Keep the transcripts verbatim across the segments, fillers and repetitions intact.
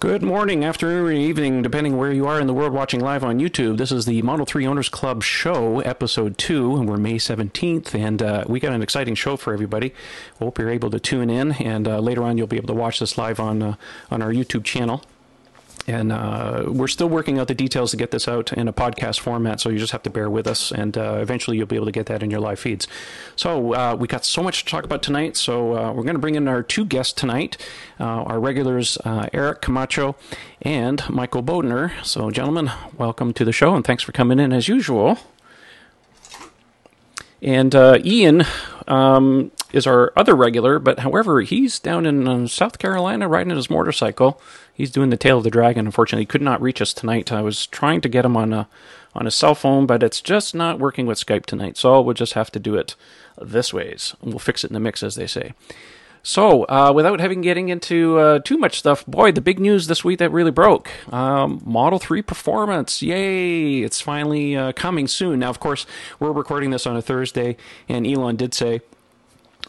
Good morning, afternoon, or evening, depending where you are in the world watching live on YouTube. This is the Model three Owners Club Show, Episode two, and we're May seventeenth, and uh, we got an exciting show for everybody. Hope you're able to tune in, and uh, later on you'll be able to watch this live on, uh, on our YouTube channel. And uh, we're still working out the details to get this out in a podcast format, so you just have to bear with us, and uh, eventually you'll be able to get that in your live feeds. So uh, we got so much to talk about tonight, so uh, we're going to bring in our two guests tonight, uh, our regulars, uh, Eric Camacho and Michael Bodener. So, gentlemen, welcome to the show, and thanks for coming in as usual. And uh, Ian um, is our other regular, but however, he's down in um, South Carolina riding his motorcycle. He's doing the Tale of the Dragon. Unfortunately, he could not reach us tonight. I was trying to get him on a, on his cell phone, but it's just not working with Skype tonight, so we'll just have to do it this ways. We'll fix it in the mix, as they say. So, uh, without having getting into uh, too much stuff, boy, the big news this week that really broke. Um, Model three performance, yay! It's finally uh, coming soon. Now, of course, we're recording this on a Thursday, and Elon did say,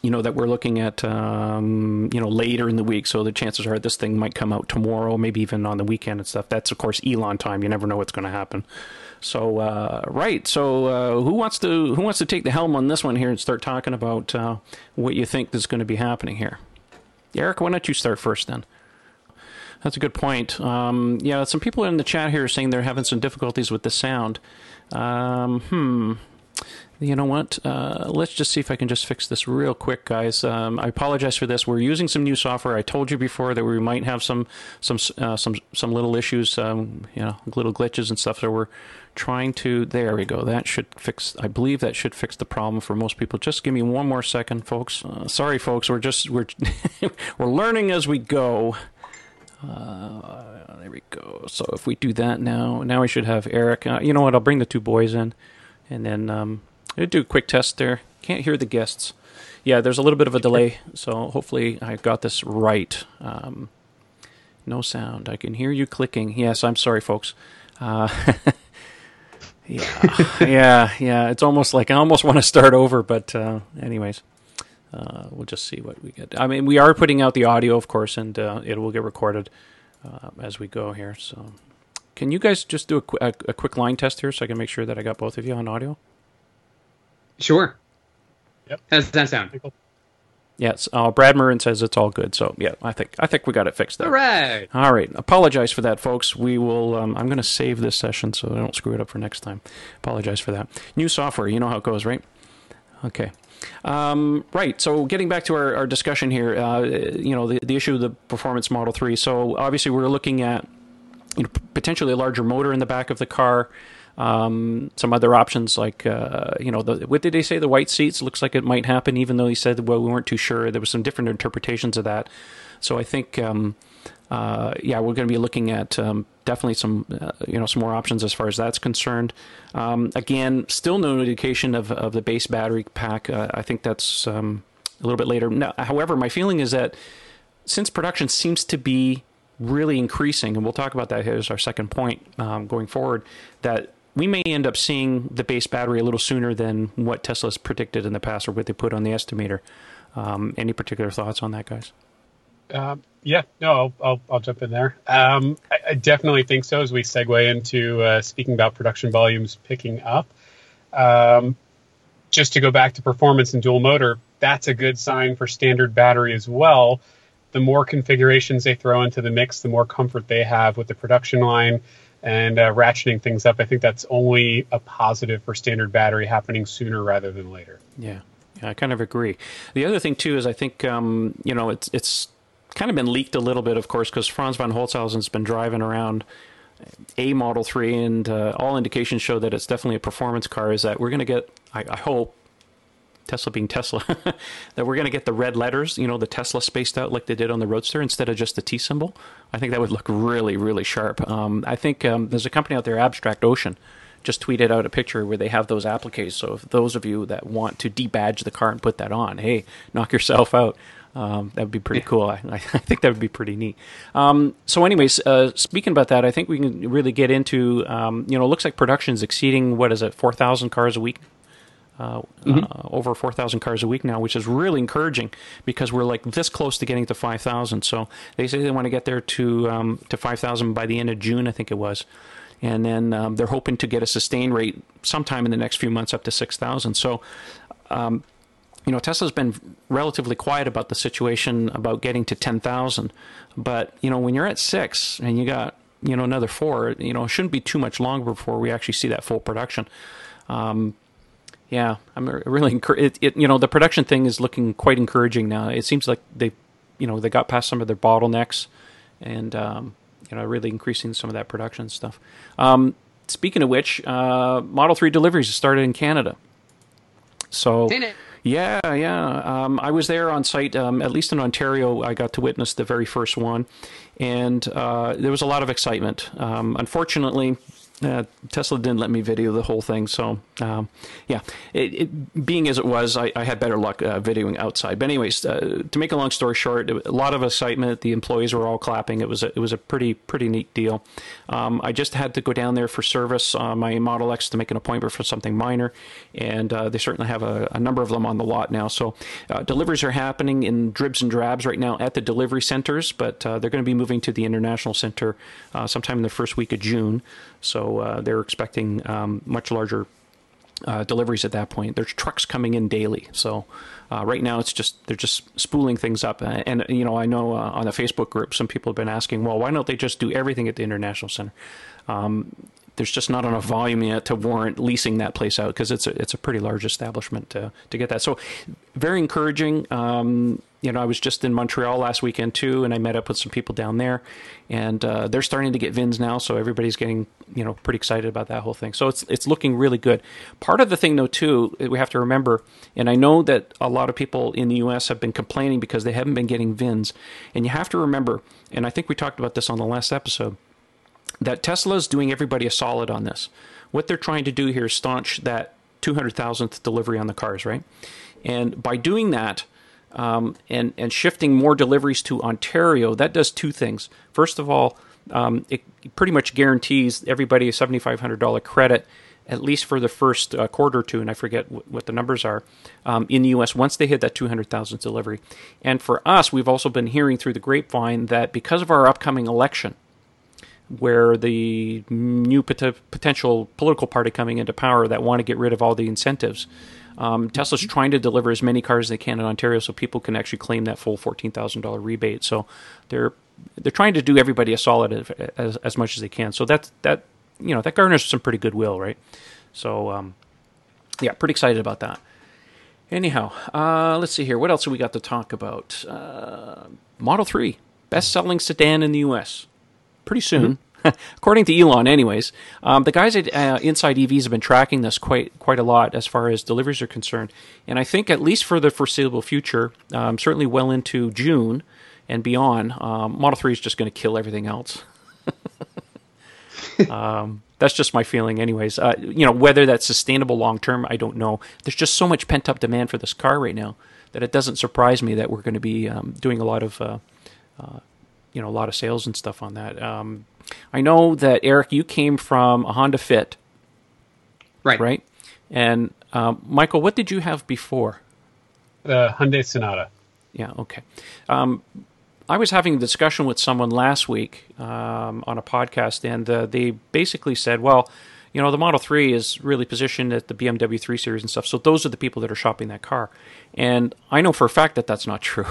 you know, that we're looking at, um, you know, later in the week. So the chances are this thing might come out tomorrow, maybe even on the weekend and stuff. That's, of course, Elon time. You never know what's going to happen. So, uh, right. So uh, who wants to who wants to take the helm on this one here and start talking about uh, what you think is going to be happening here? Eric, why don't you start first then? That's a good point. Um, yeah, some people in the chat here are saying they're having some difficulties with the sound. Um, hmm. You know what? Uh, let's just see if I can just fix this real quick, guys. Um, I apologize for this. We're using some new software. I told you before that we might have some some uh, some some little issues, um, you know, little glitches and stuff. So we're trying to. There we go. That should fix. I believe that should fix the problem for most people. Just give me one more second, folks. Uh, sorry, folks. We're just we're we're learning as we go. Uh, there we go. So if we do that now, now we should have Eric. Uh, you know what? I'll bring the two boys in, and then. Um, I'll do a quick test there. Can't hear the guests. Yeah, there's a little bit of a delay, so hopefully I got this right. Um, no sound. I can hear you clicking. Yes, I'm sorry, folks. Uh, yeah, yeah, yeah. It's almost like I almost want to start over, but uh, anyways, uh, we'll just see what we get. I mean, we are putting out the audio, of course, and uh, it will get recorded uh, as we go here. So, can you guys just do a, qu- a, a quick line test here so I can make sure that I got both of you on audio? Sure. Yep. How does that sound? Yes. Uh, Brad Marin says it's all good. So yeah, I think I think we got it fixed there. All right. All right. Apologize for that, folks. We will. Um, I'm going to save this session so I don't screw it up for next time. Apologize for that. New software. You know how it goes, right? Okay. Um, right. So getting back to our, our discussion here, uh, you know, the, the issue of the performance Model three. So obviously we're looking at, you know, potentially a larger motor in the back of the car. Um, some other options like, uh, you know, the, what did they say? The white seats looks like it might happen, even though he said, well, we weren't too sure. There was some different interpretations of that. So I think, um, uh, yeah, we're going to be looking at um, definitely some, uh, you know, some more options as far as that's concerned. Um, again, still no indication of, of the base battery pack. Uh, I think that's um, a little bit later. Now, however, my feeling is that since production seems to be really increasing, and we'll talk about that here as our second point um, going forward, that we may end up seeing the base battery a little sooner than what Tesla's predicted in the past or what they put on the estimator. Um, any particular thoughts on that, guys? Um, yeah, no, I'll, I'll, I'll jump in there. Um, I, I definitely think so as we segue into uh, speaking about production volumes picking up. Um, just to go back to performance and dual motor, that's a good sign for standard battery as well. The more configurations they throw into the mix, the more comfort they have with the production line. And uh, ratcheting things up, I think that's only a positive for standard battery happening sooner rather than later. Yeah, yeah I kind of agree. The other thing, too, is I think, um, you know, it's it's kind of been leaked a little bit, of course, because Franz von Holzhausen's been driving around a Model three, and uh, all indications show that it's definitely a performance car, is that we're going to get, I, I hope, Tesla being Tesla, that we're going to get the red letters, you know, the Tesla spaced out like they did on the Roadster instead of just the T symbol. I think that would look really, really sharp. Um, I think um, there's a company out there, Abstract Ocean, just tweeted out a picture where they have those appliques. So if those of you that want to debadge the car and put that on, hey, knock yourself out. Um, that would be pretty cool. I, I think that would be pretty neat. Um, so anyways, uh, speaking about that, I think we can really get into, um, you know, it looks like production's exceeding, what is it, four thousand cars a week? uh, mm-hmm. uh, over four thousand cars a week now, which is really encouraging because we're like this close to getting to five thousand. So they say they want to get there to um, to five thousand by the end of June, I think it was. And then um, they're hoping to get a sustain rate sometime in the next few months up to six thousand. So, um, you know, Tesla's been relatively quiet about the situation about getting to ten thousand. But, you know, when you're at six and you got, you know, another four, you know, it shouldn't be too much longer before we actually see that full production. Um, yeah, I'm really, encur- it, it, you know, the production thing is looking quite encouraging now. It seems like they, you know, they got past some of their bottlenecks and, um, you know, really increasing some of that production stuff. Um, speaking of which, uh, Model three deliveries started in Canada. So, yeah, yeah. Um, I was there on site, um, at least in Ontario. I got to witness the very first one. And uh, there was a lot of excitement. Um, unfortunately, uh, Tesla didn't let me video the whole thing. So, um, yeah, it, it, being as it was, I, I had better luck uh, videoing outside. But anyways, uh, to make a long story short, a lot of excitement. The employees were all clapping. It was a, it was a pretty, pretty neat deal. Um, I just had to go down there for service on my Model X to make an appointment for something minor. And uh, they certainly have a, a number of them on the lot now. So uh, deliveries are happening in dribs and drabs right now at the delivery centers. But uh, they're going to be moving to the International Center uh, sometime in the first week of June. So Uh, they're expecting um, much larger uh, deliveries at that point. There's trucks coming in daily. So uh, right now it's just they're just spooling things up. And, and you know, I know uh, on the Facebook group, some people have been asking, well, why don't they just do everything at the International Center? Um, there's just not enough volume yet to warrant leasing that place out because it's a, it's a pretty large establishment to, to get that. So very encouraging. Um, you know, I was just in Montreal last weekend too, and I met up with some people down there, and uh, they're starting to get V I Ns now, so everybody's getting, you know, pretty excited about that whole thing. So it's it's looking really good. Part of the thing though too, we have to remember, and I know that a lot of people in the U S have been complaining because they haven't been getting V I Ns, and you have to remember, and I think we talked about this on the last episode, that Tesla is doing everybody a solid on this. What they're trying to do here is staunch that two hundred thousandth delivery on the cars, right? And by doing that um, and, and shifting more deliveries to Ontario, that does two things. First of all, um, it pretty much guarantees everybody a seven thousand five hundred dollars credit, at least for the first uh, quarter or two, and I forget w- what the numbers are, um, in the U S once they hit that two hundred thousandth delivery. And for us, we've also been hearing through the grapevine that because of our upcoming election, where the new pot- potential political party coming into power that want to get rid of all the incentives. Um, Tesla's trying to deliver as many cars as they can in Ontario so people can actually claim that full fourteen thousand dollars rebate. So they're they're trying to do everybody a solid as, as, as much as they can. So that's, that, you know, that garners some pretty goodwill, right? So, um, yeah, pretty excited about that. Anyhow, uh, let's see here. What else have we got to talk about? Uh, Model three, best-selling sedan in the U S, pretty soon, mm-hmm. according to Elon anyways. Um, the guys at uh, Inside E Vs have been tracking this quite quite a lot as far as deliveries are concerned. And I think at least for the foreseeable future, um, certainly well into June and beyond, um, Model three is just going to kill everything else. um, that's just my feeling anyways. Uh, you know, whether that's sustainable long-term, I don't know. There's just so much pent-up demand for this car right now that it doesn't surprise me that we're going to be um, doing a lot of... Uh, uh, you know, a lot of sales and stuff on that. Um, I know that, Eric, you came from a Honda Fit. Right. Right? And, um, Michael, what did you have before? The Hyundai Sonata. Yeah, okay. Um, I was having a discussion with someone last week um, on a podcast, and uh, they basically said, well, you know, the Model three is really positioned at the B M W three Series and stuff, so those are the people that are shopping that car. And I know for a fact that that's not true.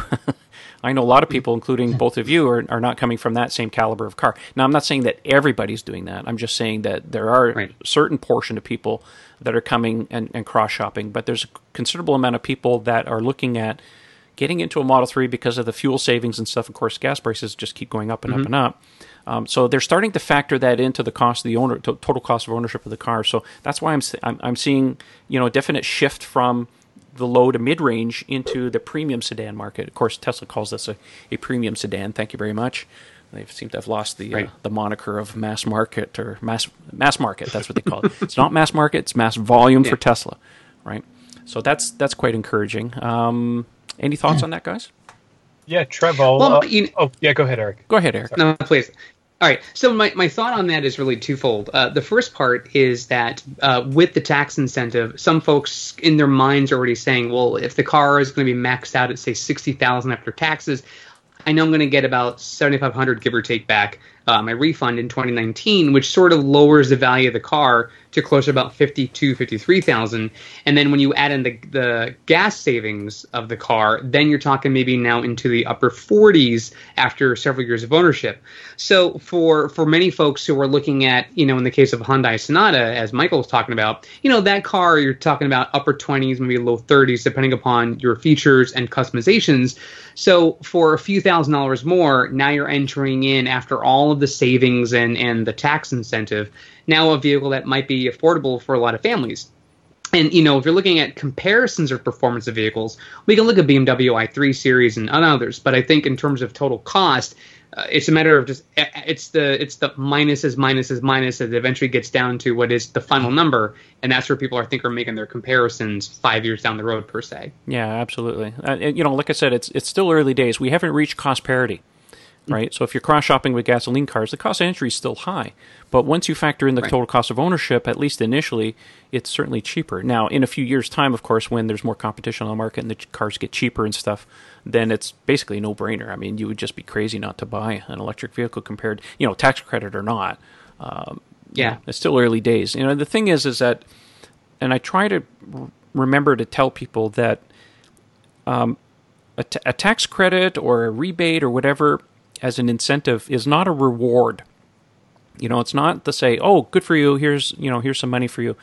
I know a lot of people, including both of you, are, are not coming from that same caliber of car. Now, I'm not saying that everybody's doing that. I'm just saying that there are right. a certain portion of people that are coming and, and cross-shopping, but there's a considerable amount of people that are looking at getting into a Model three because of the fuel savings and stuff. Of course, gas prices just keep going up and mm-hmm. up and up. Um, so they're starting to factor that into the cost of the owner, to, total cost of ownership of the car. So that's why I'm I'm, I'm seeing, you know, a definite shift from the low to mid range into the premium sedan market. Of course, Tesla calls this a, a premium sedan. Thank you very much. They seem to have lost the right. uh, the moniker of mass market or mass mass market. That's what they call it. It's not mass market. It's mass volume yeah. for Tesla, right? So that's that's quite encouraging. Um, any thoughts yeah. on that, guys? Yeah, Trev. Well, uh, you know, oh, yeah. Go ahead, Eric. Go ahead, Eric. Sorry. No, please. All right. So my, my thought on that is really twofold. Uh, the first part is that uh, with the tax incentive, some folks in their minds are already saying, well, if the car is going to be maxed out at, say, sixty thousand dollars after taxes, I know I'm going to get about seventy-five hundred dollars, give or take, back uh, my refund in twenty nineteen, which sort of lowers the value of the car to closer to about fifty-two thousand, fifty-three thousand dollars. And then when you add in the, the gas savings of the car, then you're talking maybe now into the upper forties after several years of ownership. So for for many folks who are looking at, you know, in the case of Hyundai Sonata, as Michael was talking about, you know, that car you're talking about upper twenties, maybe low thirties, depending upon your features and customizations. So for a few thousand dollars more, now you're entering in after all of the savings and, and the tax incentive, now a vehicle that might be affordable for a lot of families. And, you know, if you're looking at comparisons of performance of vehicles, we can look at B M W i three series and others. But I think in terms of total cost, uh, it's a matter of just it's the it's the minuses, minuses, minuses that eventually gets down to what is the final number. And that's where people, I think, are making their comparisons five years down the road, per se. Yeah, absolutely. Uh, you know, like I said, it's it's still early days. We haven't reached cost parity. Right, so if you're cross-shopping with gasoline cars, the cost of entry is still high. But once you factor in the right. total cost of ownership, at least initially, it's certainly cheaper. Now, in a few years' time, of course, when there's more competition on the market and the cars get cheaper and stuff, then it's basically a no-brainer. I mean, you would just be crazy not to buy an electric vehicle compared, you know, tax credit or not. Um, yeah. yeah. It's still early days. You know, the thing is, is that, and I try to remember to tell people that um, a, t- a tax credit or a rebate or whatever as an incentive is not a reward. You know, it's not to say, oh, good for you, here's, you know, here's some money for you.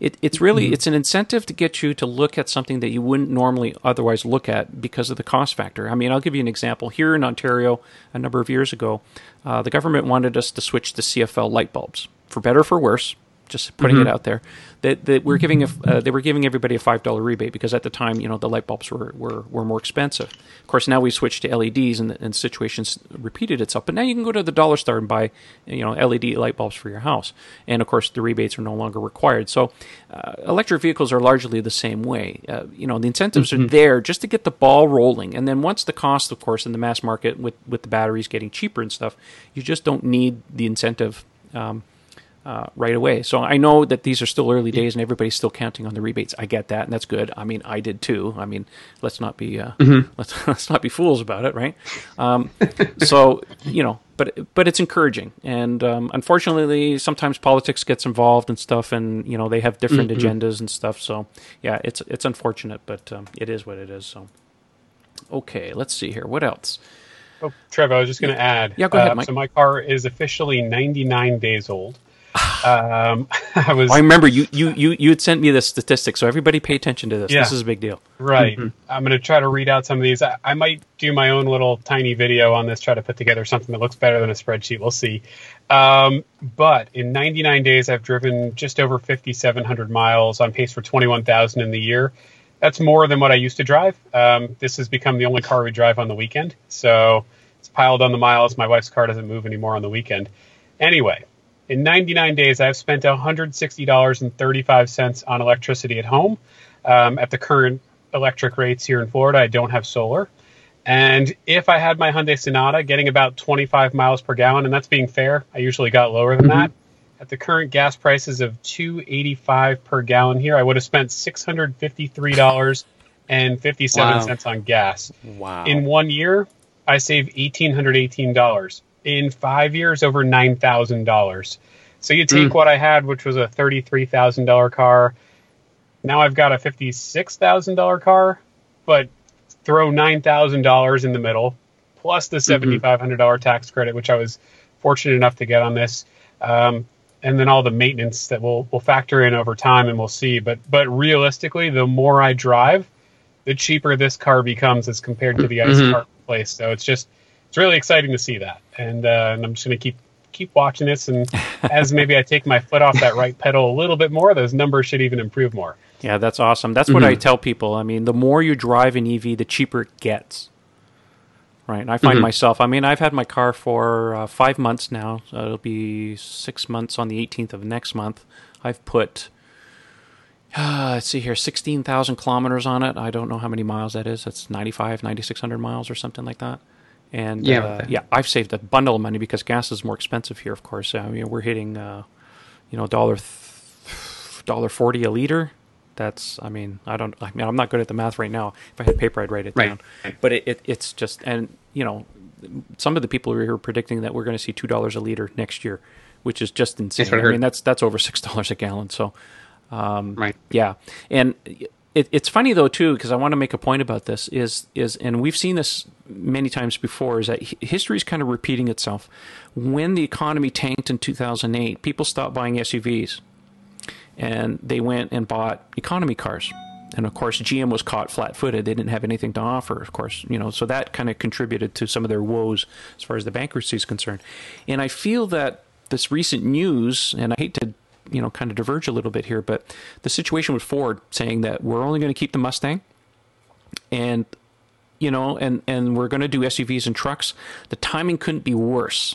It, it's really, mm-hmm. it's an incentive to get you to look at something that you wouldn't normally otherwise look at because of the cost factor. I mean, I'll give you an example. Here in Ontario, a number of years ago, uh, the government wanted us to switch to C F L light bulbs, for better or for worse, just putting mm-hmm. it out there, that, that we're giving a, uh, they were giving everybody a five dollar rebate because at the time, you know, the light bulbs were, were, were more expensive. Of course, now we switched to L E Ds and, and situations repeated itself. But now you can go to the dollar store and buy, you know, L E D light bulbs for your house. And, of course, the rebates are no longer required. So uh, electric vehicles are largely the same way. Uh, you know, the incentives mm-hmm. are there just to get the ball rolling. And then once the cost, of course, in the mass market with, with the batteries getting cheaper and stuff, you just don't need the incentive um Uh, right away. So I know that these are still early days and everybody's still counting on the rebates. I get that, and that's good. I mean, I did too. I mean, let's not be uh, mm-hmm. let's, let's not be fools about it, right? Um, so, you know, but but it's encouraging. And um, unfortunately, sometimes politics gets involved and stuff, and, you know, they have different mm-hmm. agendas and stuff. So, yeah, it's it's unfortunate, but um, it is what it is. So, okay, let's see here. What else? Oh, Trevor, I was just going to yeah. add. Yeah, go ahead, uh, Mike. So my car is officially ninety-nine days old. um, I was. I remember you, you, you, you had sent me the statistics, so everybody pay attention to this. Yeah. This is a big deal. Right. Mm-hmm. I'm going to try to read out some of these. I, I might do my own little tiny video on this, try to put together something that looks better than a spreadsheet. We'll see. Um, but in ninety-nine days, I've driven just over fifty-seven hundred miles on pace for twenty-one thousand in the year. That's more than what I used to drive. Um, this has become the only car we drive on the weekend. So it's piled on the miles. My wife's car doesn't move anymore on the weekend. Anyway. In ninety-nine days, I've spent one hundred sixty dollars and thirty-five cents on electricity at home. Um, at the current electric rates here in Florida, I don't have solar. And if I had my Hyundai Sonata getting about twenty-five miles per gallon, and that's being fair, I usually got lower than that. At the current gas prices of two dollars and eighty-five cents per gallon here, I would have spent six hundred fifty-three dollars and fifty-seven cents wow. on gas. Wow! In one year, I save one thousand eight hundred eighteen dollars. In five years, over nine thousand dollars. So you take mm. what I had, which was a thirty-three thousand dollars car. Now I've got a fifty-six thousand dollars car, but throw nine thousand dollars in the middle, plus the seven thousand five hundred dollars mm-hmm. tax credit, which I was fortunate enough to get on this. Um, and then all the maintenance that we'll, we'll factor in over time, and we'll see. But, but realistically, the more I drive, the cheaper this car becomes as compared to the ICE mm-hmm. car place. So it's just... It's really exciting to see that, and, uh, and I'm just going to keep keep watching this, and as maybe I take my foot off that right pedal a little bit more, those numbers should even improve more. Yeah, that's awesome. That's mm-hmm. what I tell people. I mean, the more you drive an E V, the cheaper it gets, right? And I find mm-hmm. myself, I mean, I've had my car for uh, five months now. So it'll be six months on the eighteenth of next month. I've put... Uh, let's see here, sixteen thousand kilometers on it. I don't know how many miles that is. That's ninety-five, ninety-six hundred miles or something like that. And yeah, uh, yeah, I've saved a bundle of money because gas is more expensive here. Of course, uh, you know, we're hitting uh, you know dollar th- dollar forty a liter. That's I mean I don't I mean I'm not good at the math right now. If I had paper, I'd write it right. down. But it, it it's just and you know some of the people who are predicting that we're going to see two dollars a liter next year, which is just insane. I, I mean that's that's over six dollars a gallon. So um, right, yeah, and. It, it's funny though too, because I want to make a point about this. Is is and we've seen this many times before. Is that history is kind of repeating itself. When the economy tanked in two thousand eight, people stopped buying S U Vs, and they went and bought economy cars. And of course, G M was caught flat-footed. They didn't have anything to offer. Of course, you know, so that kind of contributed to some of their woes as far as the bankruptcy is concerned. And I feel that this recent news, and I hate to. You know, kind of diverge a little bit here, but the situation with Ford saying that we're only going to keep the Mustang, and you know, and and we're going to do S U Vs and trucks. The timing couldn't be worse,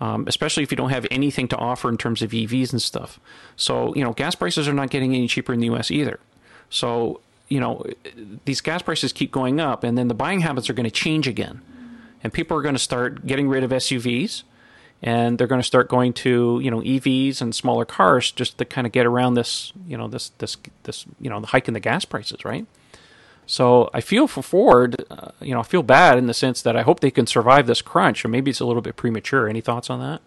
um, especially if you don't have anything to offer in terms of E Vs and stuff. So you know, gas prices are not getting any cheaper in the U S either. So you know, these gas prices keep going up, and then the buying habits are going to change again, and people are going to start getting rid of S U Vs. And they're going to start going to, you know, E Vs and smaller cars just to kind of get around this, you know, this, this, this, you know, the hike in the gas prices, right? So I feel for Ford, uh, you know, I feel bad in the sense that I hope they can survive this crunch, or maybe it's a little bit premature. Any thoughts on that?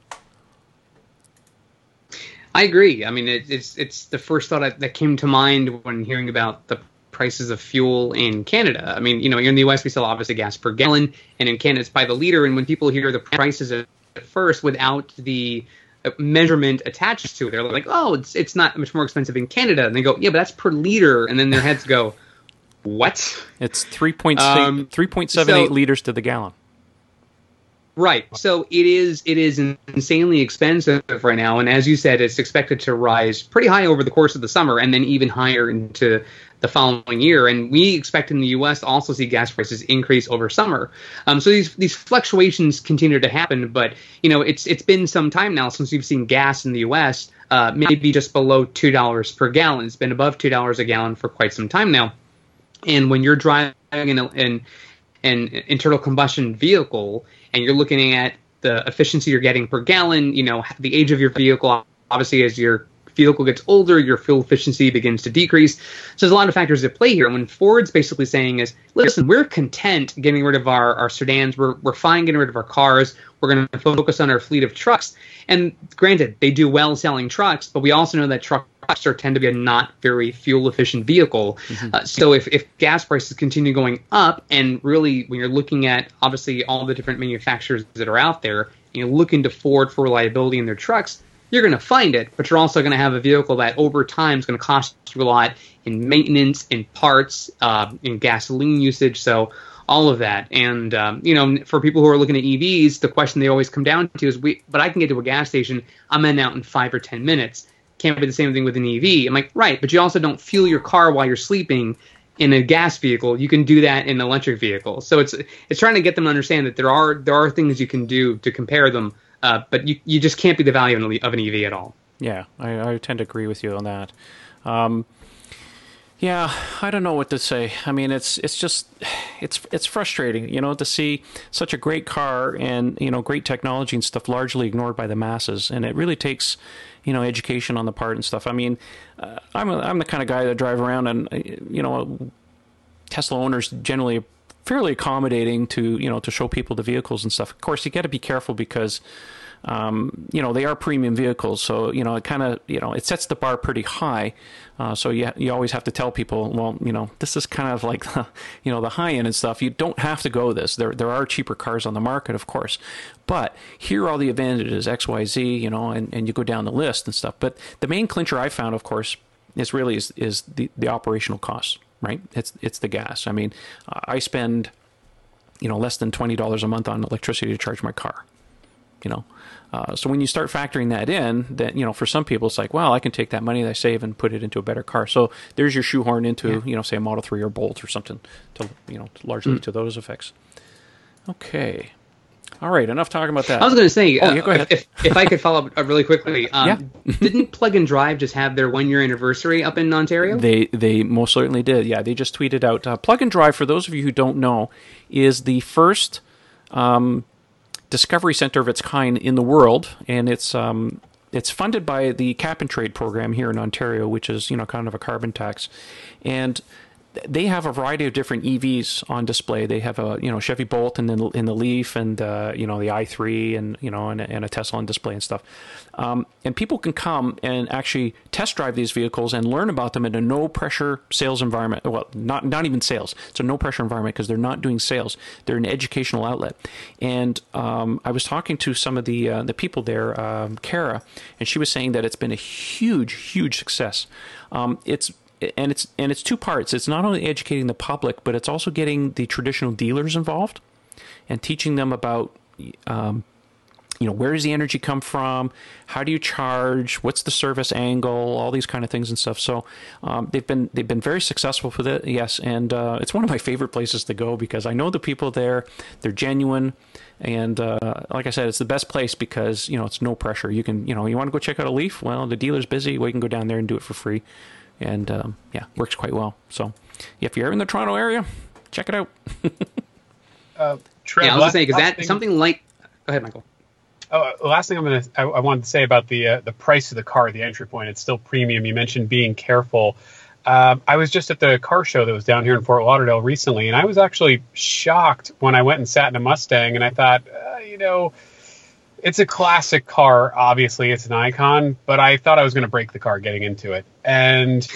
I agree. I mean, it, it's it's the first thought that came to mind when hearing about the prices of fuel in Canada. I mean, you know, in the U S we sell obviously gas per gallon, and in Canada it's by the liter. And when people hear the prices of at first without the measurement attached to it, they're like, oh, it's it's not much more expensive in Canada, and they go, yeah, but that's per liter, and then their heads go, what? It's three point seven um, three point seven eight so, liters to the gallon, right? So it is it is insanely expensive right now, and as you said, it's expected to rise pretty high over the course of the summer and then even higher into the following year, and we expect in the U S to also see gas prices increase over summer. Um, so these these fluctuations continue to happen, but you know it's it's been some time now since we've seen gas in the U S uh, maybe just below two dollars per gallon. It's been above two dollars a gallon for quite some time now, and when you're driving an, an an internal combustion vehicle and you're looking at the efficiency you're getting per gallon, you know the age of your vehicle, obviously as you're vehicle gets older, your fuel efficiency begins to decrease. So there's a lot of factors at play here. And when Ford's basically saying is, listen, we're content getting rid of our, our sedans. We're, we're fine getting rid of our cars. We're going to focus on our fleet of trucks. And granted, they do well selling trucks, but we also know that trucks are tend to be a not very fuel efficient vehicle. Mm-hmm. Uh, so if, if gas prices continue going up, and really when you're looking at obviously all the different manufacturers that are out there, and you look into Ford for reliability in their trucks, you're going to find it, but you're also going to have a vehicle that over time is going to cost you a lot in maintenance, in parts, uh, in gasoline usage, so all of that. And, um, you know, for people who are looking at E Vs, the question they always come down to is, "We, but I can get to a gas station. I'm in and out in five or ten minutes. Can't be the same thing with an E V." I'm like, right, but you also don't fuel your car while you're sleeping in a gas vehicle. You can do that in an electric vehicle. So it's it's trying to get them to understand that there are there are things you can do to compare them. Uh, but you, you just can't be the value of an E V at all. Yeah, I, I tend to agree with you on that. Um, yeah, I don't know what to say. I mean, it's it's just it's it's frustrating, you know, to see such a great car and you know great technology and stuff largely ignored by the masses, and it really takes you know education on the part and stuff. I mean, uh, I'm a, I'm the kind of guy that drive around, and you know, Tesla owners generally fairly accommodating to you know to show people the vehicles and stuff. Of course, you got to be careful because um, you know they are premium vehicles, so you know it kind of you know it sets the bar pretty high. Uh, so you you always have to tell people, well, you know this is kind of like the, you know the high end and stuff. You don't have to go this. There there are cheaper cars on the market, of course, but here are all the advantages X Y Z. You know, and, and you go down the list and stuff. But the main clincher I found, of course, is really is is the, the operational costs. Right, it's it's the gas. I mean, I spend, you know, less than twenty dollars a month on electricity to charge my car. You know, uh, so when you start factoring that in, that you know, for some people it's like, well, I can take that money that I save and put it into a better car. So there's your shoehorn into, yeah. you know, say a Model three or Bolt or something. To you know, largely mm. to those effects. Okay, all right, enough talking about that. I was going to say, oh, uh, yeah, go ahead. If, if, if I could follow up really quickly, um, yeah. didn't Plug and Drive just have their one-year anniversary up in Ontario? They they most certainly did, yeah. They just tweeted out, uh, Plug and Drive, for those of you who don't know, is the first um, discovery center of its kind in the world, and it's um, it's funded by the cap and trade program here in Ontario, which is, you know, kind of a carbon tax, and they have a variety of different E Vs on display. They have a, you know, Chevy Bolt and then in the Leaf and, uh, you know, the i three and, you know, and, and a Tesla on display and stuff. Um, and people can come and actually test drive these vehicles and learn about them in a no pressure sales environment. Well, not, not even sales. It's a no pressure environment because they're not doing sales. They're an educational outlet. And, um, I was talking to some of the, uh, the people there, um, Kara, and she was saying that it's been a huge, huge success. Um, it's, And it's and it's two parts. It's not only educating the public, but it's also getting the traditional dealers involved and teaching them about, um, you know, where does the energy come from? How do you charge? What's the service angle? All these kind of things and stuff. So um, they've been they've been very successful with it. Yes, and uh, it's one of my favorite places to go because I know the people there. They're genuine. And uh, like I said, it's the best place because, you know, it's no pressure. You can, you know, you want to go check out a Leaf? Well, the dealer's busy. Well, you can go down there and do it for free. And, um, yeah, works quite well. So if you're in the Toronto area, check it out. uh, Trev, yeah, I was going to say, because that something like... Go ahead, Michael. Oh, last thing I'm gonna, I, I wanted to say about the uh, the price of the car, the entry point, it's still premium. You mentioned being careful. Um, I was just at the car show that was down here in Fort Lauderdale recently, and I was actually shocked when I went and sat in a Mustang, and I thought, uh, you know... It's a classic car, obviously. It's an icon, but I thought I was going to break the car getting into it. And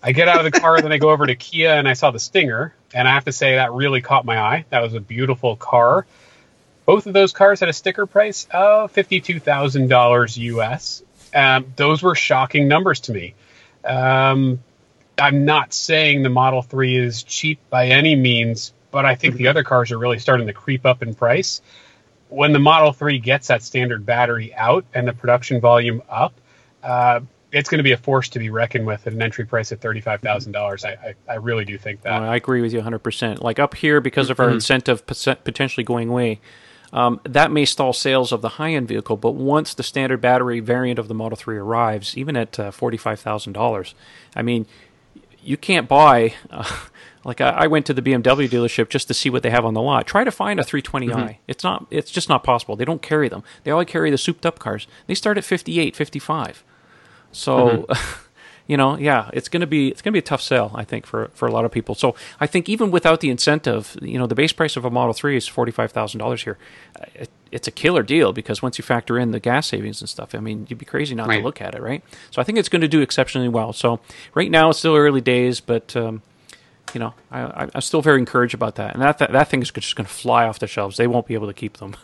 I get out of the car, then I go over to Kia, and I saw the Stinger. And I have to say, that really caught my eye. That was a beautiful car. Both of those cars had a sticker price of fifty-two thousand dollars U S. Um, those were shocking numbers to me. Um, I'm not saying the Model three is cheap by any means, but I think the other cars are really starting to creep up in price. When the Model three gets that standard battery out and the production volume up, uh, it's going to be a force to be reckoned with at an entry price of thirty-five thousand dollars. I, I, I really do think that. Well, I agree with you one hundred percent. Like up here, because of our mm-hmm. incentive potentially going away, um, that may stall sales of the high-end vehicle, but once the standard battery variant of the Model three arrives, even at uh, forty-five thousand dollars, I mean, you can't buy... Uh, Like I went to the B M W dealership just to see what they have on the lot. Try to find a three twenty i. Mm-hmm. It's not. It's just not possible. They don't carry them. They only carry the souped-up cars. They start at fifty-eight, fifty-five. So, mm-hmm. you know, yeah, it's gonna be it's gonna be a tough sell, I think, for, for a lot of people. So I think even without the incentive, you know, the base price of a Model three is forty-five thousand dollars here. It, it's a killer deal because once you factor in the gas savings and stuff, I mean, you'd be crazy not right. to look at it, right? So I think it's going to do exceptionally well. So right now it's still early days, but. Um, You know, I, I'm still very encouraged about that, and that that, that thing is just going to fly off the shelves. They won't be able to keep them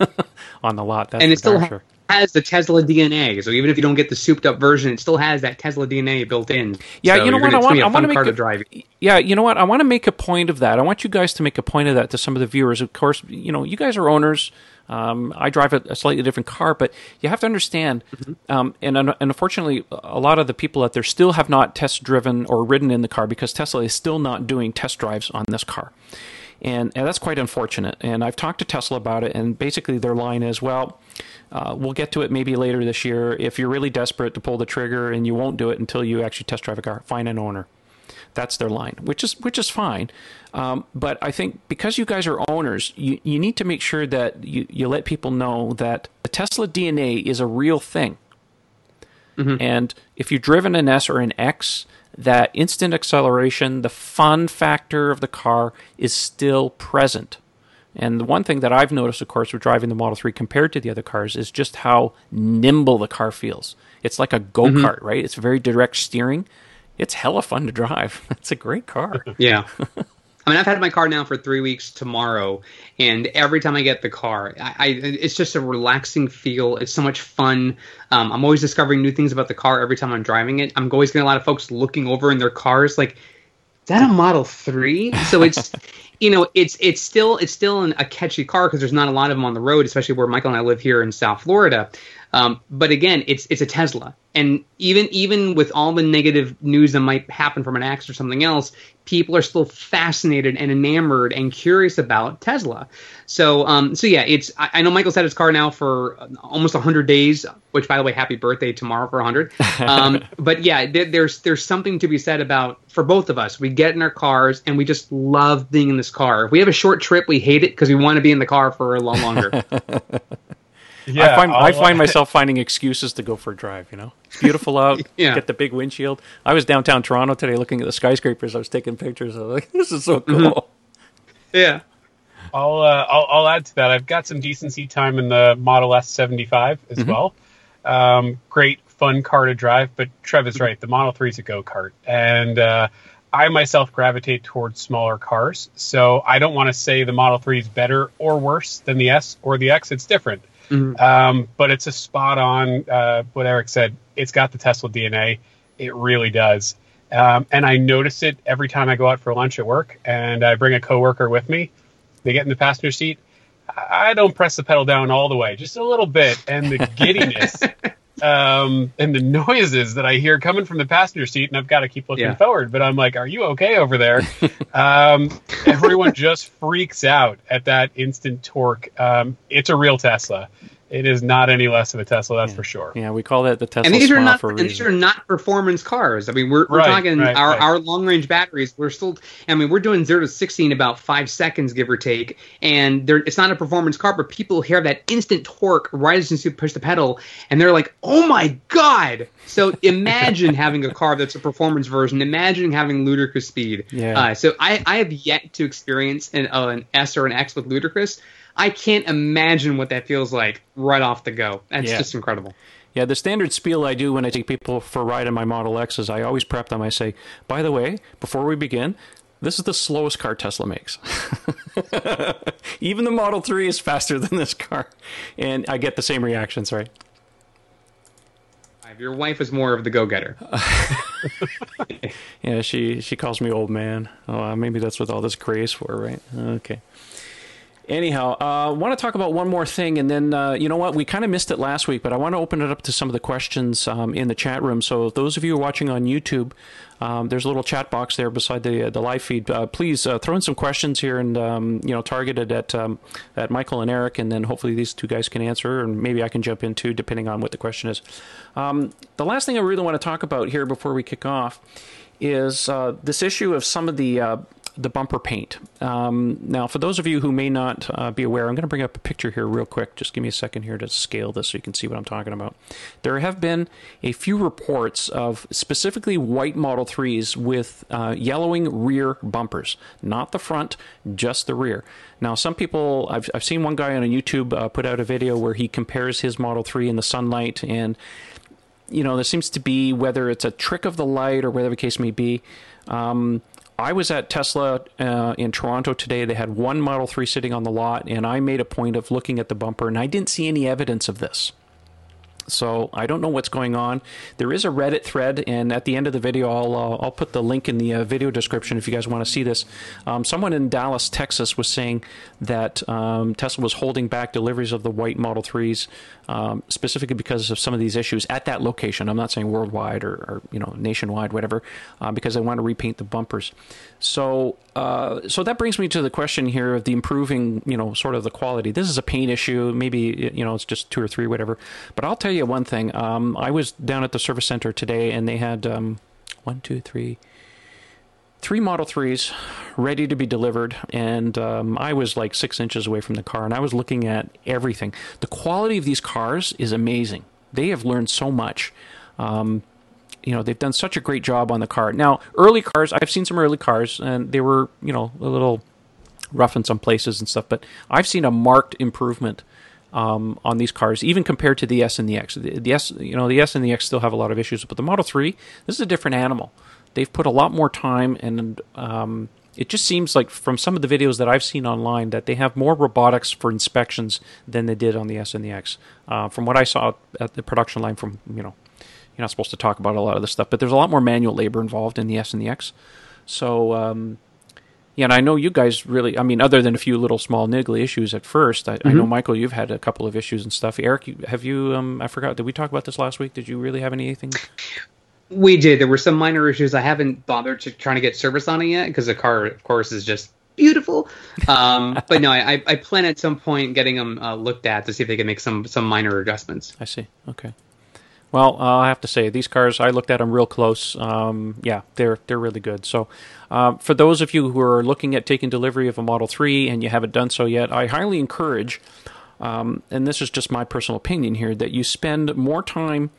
on the lot. That's and it still sure. has the Tesla D N A, so even if you don't get the souped-up version, it still has that Tesla D N A built in. Yeah, so you know what? Gonna, I want, I want to make car a, to drive. Yeah, you know what? I want to make a point of that. I want you guys to make a point of that to some of the viewers. Of course, you know, you guys are owners. Um, I drive a, a slightly different car, but you have to understand, mm-hmm. um, and, and unfortunately, a lot of the people out there still have not test-driven or ridden in the car because Tesla is still not doing test drives on this car. And, and that's quite unfortunate. And I've talked to Tesla about it, and basically their line is, well, uh, we'll get to it maybe later this year. If you're really desperate to pull the trigger and you won't do it until you actually test drive a car, find an owner. That's their line, which is which is fine. Um, but I think because you guys are owners, you, you need to make sure that you, you let people know that the Tesla D N A is a real thing. Mm-hmm. And if you've driven an S or an X, that instant acceleration, the fun factor of the car is still present. And the one thing that I've noticed, of course, with driving the Model three compared to the other cars is just how nimble the car feels. It's like a go-kart, mm-hmm. right? It's very direct steering. It's hella fun to drive. It's a great car. Yeah. I mean, I've had my car now for three weeks tomorrow, and every time I get the car, I, I it's just a relaxing feel. It's so much fun. Um, I'm always discovering new things about the car every time I'm driving it. I'm always getting a lot of folks looking over in their cars like, is that a Model three? So it's, you know, it's it's still it's still an, a catchy car because there's not a lot of them on the road, especially where Michael and I live here in South Florida. Um, but again, it's it's a Tesla. And even even with all the negative news that might happen from an accident or something else, people are still fascinated and enamored and curious about Tesla. So um, so yeah, it's I, I know Michael's had his car now for almost one hundred days, which, by the way, happy birthday tomorrow for one hundred. Um, but yeah, there, there's there's something to be said about, for both of us, we get in our cars and we just love being in this car. If we have a short trip, we hate it because we want to be in the car for a lot longer. Yeah, I find I'll, I find myself finding excuses to go for a drive, you know? It's beautiful out, yeah. Get the big windshield. I was downtown Toronto today looking at the skyscrapers. I was taking pictures. I was like, this is so cool. Mm-hmm. Yeah. I'll, uh, I'll I'll add to that. I've got some decent seat time in the Model S seventy-five as mm-hmm. well. Um, great, fun car to drive, but Trev is right. The Model three is a go-kart. And uh, I myself gravitate towards smaller cars, so I don't want to say the Model three is better or worse than the S or the X. It's different. Mm-hmm. Um, but it's a spot on, uh, what Eric said, it's got the Tesla D N A. It really does. Um, and I notice it every time I go out for lunch at work and I bring a coworker with me. They get in the passenger seat. I don't press the pedal down all the way, just a little bit. And the giddiness, um, and the noises that I hear coming from the passenger seat, and I've got to keep looking yeah. forward, but I'm like, are you okay over there? um, everyone just freaks out at that instant torque. Um, it's a real Tesla. It is not any less of a Tesla, that's yeah. for sure. Yeah, we call that the Tesla and these smile are not, for a reason. And these are not performance cars. I mean, we're, we're right, talking right, our, right. our long-range batteries. We're still, I mean, we're doing zero to sixty in about five seconds, give or take. And it's not a performance car, but people hear that instant torque right as soon as you push the pedal, and they're like, oh my God! So imagine having a car that's a performance version. Imagine having ludicrous speed. Yeah. Uh, so I, I have yet to experience an, uh, an S or an X with ludicrous. I can't imagine what that feels like right off the go. That's yeah. just incredible. Yeah, the standard spiel I do when I take people for a ride in my Model X is I always prep them. I say, by the way, before we begin, this is the slowest car Tesla makes. Even the Model three is faster than this car. And I get the same reactions, right? Your wife is more of the go-getter. yeah, she, she calls me old man. Oh, maybe that's what all this gray is for, right? Okay. Anyhow, I uh, want to talk about one more thing, and then, uh, you know what, we kind of missed it last week, but I want to open it up to some of the questions um, in the chat room. So those of you who are watching on YouTube, um, there's a little chat box there beside the uh, the live feed. Uh, please uh, throw in some questions here and, um, you know, targeted at um, at Michael and Eric, and then hopefully these two guys can answer, and maybe I can jump in too, depending on what the question is. Um, the last thing I really want to talk about here before we kick off is uh, this issue of some of the... Uh, the bumper paint. Um, now, for those of you who may not uh, be aware, I'm going to bring up a picture here real quick. Just give me a second here to scale this so you can see what I'm talking about. There have been a few reports of specifically white Model threes with uh, yellowing rear bumpers. Not the front, just the rear. Now, some people, I've, I've seen one guy on YouTube uh, put out a video where he compares his Model three in the sunlight, and you know, there seems to be, whether it's a trick of the light or whatever the case may be, um, I was at Tesla uh, in Toronto today. They had one Model three sitting on the lot, and I made a point of looking at the bumper, and I didn't see any evidence of this. So I don't know what's going on. There is a Reddit thread, and at the end of the video, I'll uh, I'll put the link in the uh, video description if you guys want to see this. Um, someone in Dallas, Texas, was saying that um, Tesla was holding back deliveries of the white Model threes um, specifically because of some of these issues at that location. I'm not saying worldwide or, or you know nationwide, whatever, uh, because they want to repaint the bumpers. So uh, so that brings me to the question here of the improving you know sort of the quality. This is a paint issue. Maybe you know it's just two or three, whatever. But I'll tell you one thing. Um, I was down at the service center today, and they had um, one, two, three, three Model threes ready to be delivered, and um, I was like six inches away from the car, and I was looking at everything. The quality of these cars is amazing. They have learned so much. Um, you know, they've done such a great job on the car. Now, early cars, I've seen some early cars, and they were, you know, a little rough in some places and stuff, but I've seen a marked improvement Um, on these cars, even compared to the S and the X. The, the S, you know, the S and the X still have a lot of issues, but the Model three, this is a different animal. They've put a lot more time, and um, it just seems like from some of the videos that I've seen online that they have more robotics for inspections than they did on the S and the X. Uh, from what I saw at the production line, from you know, you're not supposed to talk about a lot of this stuff, but there's a lot more manual labor involved in the S and the X. So. Um, Yeah, and I know you guys really, I mean, other than a few little small niggly issues at first, I, mm-hmm. I know, Michael, you've had a couple of issues and stuff. Eric, you, have you, um, I forgot, did we talk about this last week? Did you really have anything? We did. There were some minor issues. I haven't bothered to trying to get service on it yet because the car, of course, is just beautiful. Um, but no, I, I plan at some point getting them uh, looked at to see if they can make some, some minor adjustments. I see. Okay. Well, uh, I have to say, these cars, I looked at them real close. Um, yeah, they're they're really good. So uh, for those of you who are looking at taking delivery of a Model three and you haven't done so yet, I highly encourage, um, and this is just my personal opinion here, that you spend more time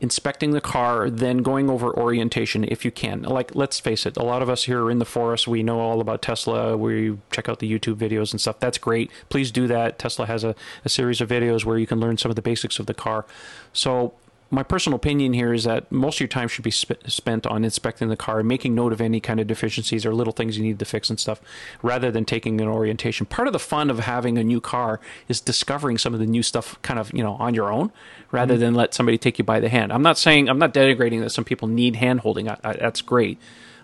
inspecting the car than going over orientation if you can. Like, let's face it, a lot of us here are in the forest. We know all about Tesla. We check out the YouTube videos and stuff. That's great. Please do that. Tesla has a, a series of videos where you can learn some of the basics of the car. So my personal opinion here is that most of your time should be sp- spent on inspecting the car, making note of any kind of deficiencies or little things you need to fix and stuff, rather than taking an orientation. Part of the fun of having a new car is discovering some of the new stuff kind of, you know, on your own, rather mm-hmm. than let somebody take you by the hand. I'm not saying, I'm not denigrating that some people need hand-holding. I, I, that's great.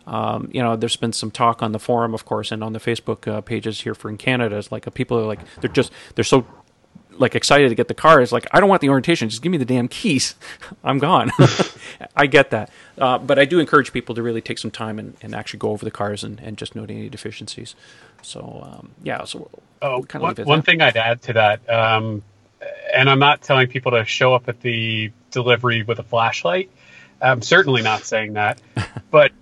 Um, you know, there's been some talk on the forum, of course, and on the Facebook uh, pages here for in Canada. It's like people are like, they're just, they're so... like excited to get the car. It's like, I don't want the orientation, just give me the damn keys, I'm gone. I get that, uh, but I do encourage people to really take some time and, and actually go over the cars and, and just note any deficiencies. So um, yeah so oh, kind of one, one thing I'd add to that, um, and I'm not telling people to show up at the delivery with a flashlight, I'm certainly not saying that, but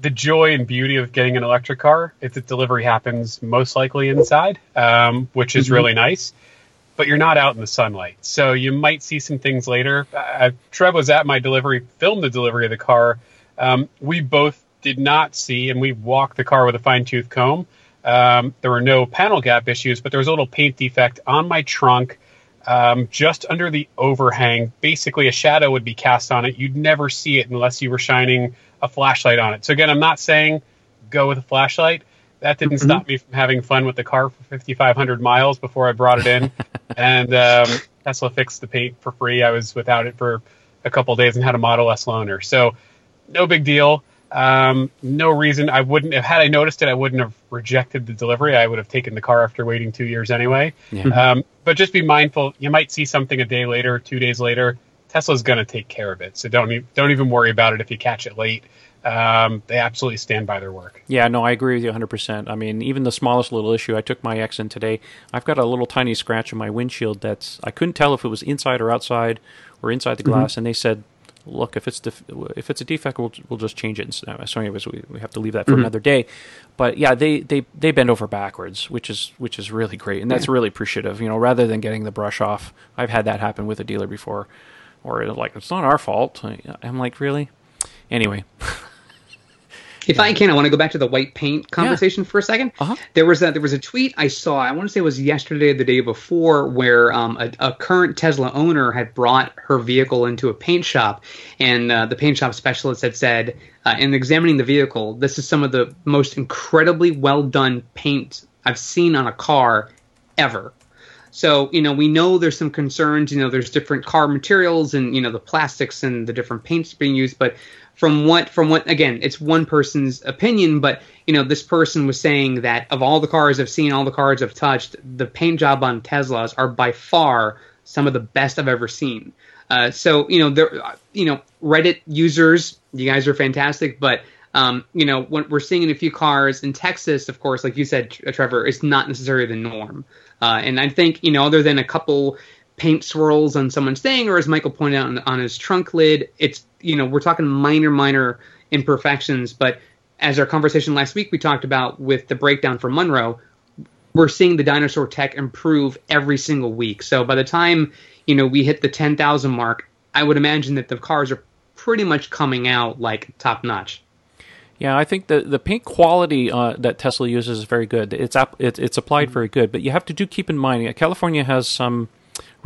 the joy and beauty of getting an electric car, if the delivery happens most likely inside, um, which is mm-hmm. really nice, but you're not out in the sunlight. So you might see some things later. Uh, Trev was at my delivery, filmed the delivery of the car. Um, we both did not see, and we walked the car with a fine-tooth comb. Um, there were no panel gap issues, but there was a little paint defect on my trunk, um, just under the overhang. Basically, a shadow would be cast on it. You'd never see it unless you were shining a flashlight on it. So again, I'm not saying go with a flashlight. That didn't mm-hmm. stop me from having fun with the car for fifty-five hundred miles before I brought it in. And um, Tesla fixed the paint for free. I was without it for a couple of days and had a Model S loaner. So no big deal. Um, no reason. I wouldn't have, had I noticed it, I wouldn't have rejected the delivery. I would have taken the car after waiting two years anyway. Yeah. Um, but just be mindful. You might see something a day later, two days later. Tesla's going to take care of it. So don't, e- don't even worry about it if you catch it late. Um, they absolutely stand by their work. Yeah, no, I agree with you one hundred percent. I mean, even the smallest little issue, I took my X in today. I've got a little tiny scratch in my windshield that's, I couldn't tell if it was inside or outside or inside the glass. Mm-hmm. And they said, look, if it's def- if it's a defect, we'll, we'll just change it. So anyways, we, we have to leave that for mm-hmm. another day. But yeah, they, they, they bend over backwards, which is which is really great. And that's yeah. really appreciative, you know, rather than getting the brush off. I've had that happen with a dealer before. Or like, it's not our fault. I'm like, really? Anyway. If I can, I want to go back to the white paint conversation yeah. for a second. Uh-huh. There was a, there was a tweet I saw, I want to say it was yesterday or the day before, where um, a, a current Tesla owner had brought her vehicle into a paint shop, and uh, the paint shop specialist had said, uh, in examining the vehicle, this is some of the most incredibly well-done paint I've seen on a car ever. So, you know, we know there's some concerns, you know, there's different car materials and, you know, the plastics and the different paints being used, but From what, from what, again, it's one person's opinion, but, you know, this person was saying that of all the cars I've seen, all the cars I've touched, the paint job on Teslas are by far some of the best I've ever seen. Uh, so, you know, there, you know, Reddit users, you guys are fantastic, but, um, you know, what we're seeing in a few cars in Texas, of course, like you said, Trevor, it's not necessarily the norm. Uh, and I think, you know, other than a couple paint swirls on someone's thing, or as Michael pointed out on, on his trunk lid, it's, you know, we're talking minor, minor imperfections. But as our conversation last week, we talked about with the breakdown from Munro, we're seeing the dinosaur tech improve every single week. So by the time, you know, we hit the ten thousand mark, I would imagine that the cars are pretty much coming out like top notch. Yeah, I think the, the paint quality uh, that Tesla uses is very good. It's, ap- it, it's applied very good, but you have to do keep in mind, California has some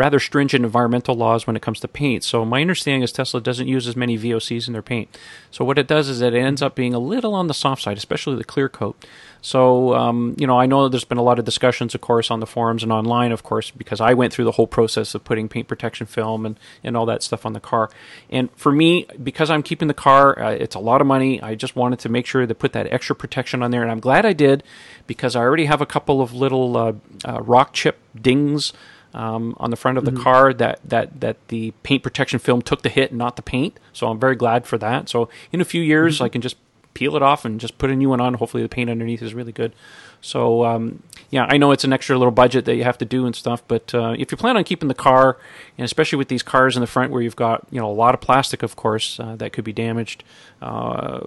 rather stringent environmental laws when it comes to paint. So my understanding is Tesla doesn't use as many V O Cs in their paint. So what it does is it ends up being a little on the soft side, especially the clear coat. So, um, you know, I know there's been a lot of discussions, of course, on the forums and online, of course, because I went through the whole process of putting paint protection film and, and all that stuff on the car. And for me, because I'm keeping the car, uh, it's a lot of money. I just wanted to make sure to put that extra protection on there. And I'm glad I did, because I already have a couple of little uh, uh, rock chip dings Um, on the front of the mm-hmm. car that, that, that the paint protection film took the hit, not the paint. So I'm very glad for that. So in a few years, mm-hmm. I can just peel it off and just put a new one on. Hopefully the paint underneath is really good. So, um, yeah, I know it's an extra little budget that you have to do and stuff, but uh, if you plan on keeping the car, and especially with these cars in the front where you've got, you know, a lot of plastic, of course, uh, that could be damaged, uh,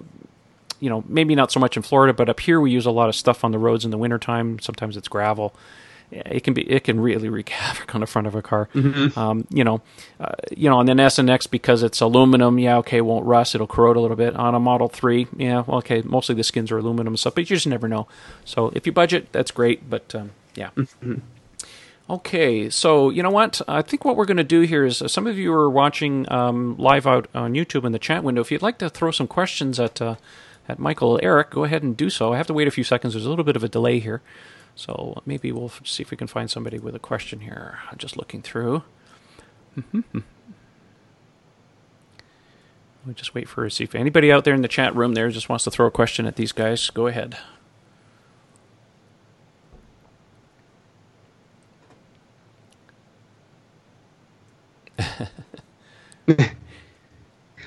you know, maybe not so much in Florida, but up here we use a lot of stuff on the roads in the wintertime. Sometimes it's gravel. It can be. It can really wreak havoc on the front of a car. Mm-hmm. Um, you know, uh, you know, and then S and X, because it's aluminum. Yeah, okay, won't rust. It'll corrode a little bit. On a Model three, yeah, well, okay, mostly the skins are aluminum and stuff, but you just never know. So if you budget, that's great. But um, yeah. Mm-hmm. Okay, so you know what? I think what we're going to do here is uh, some of you are watching um, live out on YouTube in the chat window. If you'd like to throw some questions at uh, at Michael, Eric, go ahead and do so. I have to wait a few seconds. There's a little bit of a delay here. So maybe we'll see if we can find somebody with a question here. I'm just looking through. Mm-hmm. We'll just wait for see if anybody out there in the chat room there just wants to throw a question at these guys. Go ahead.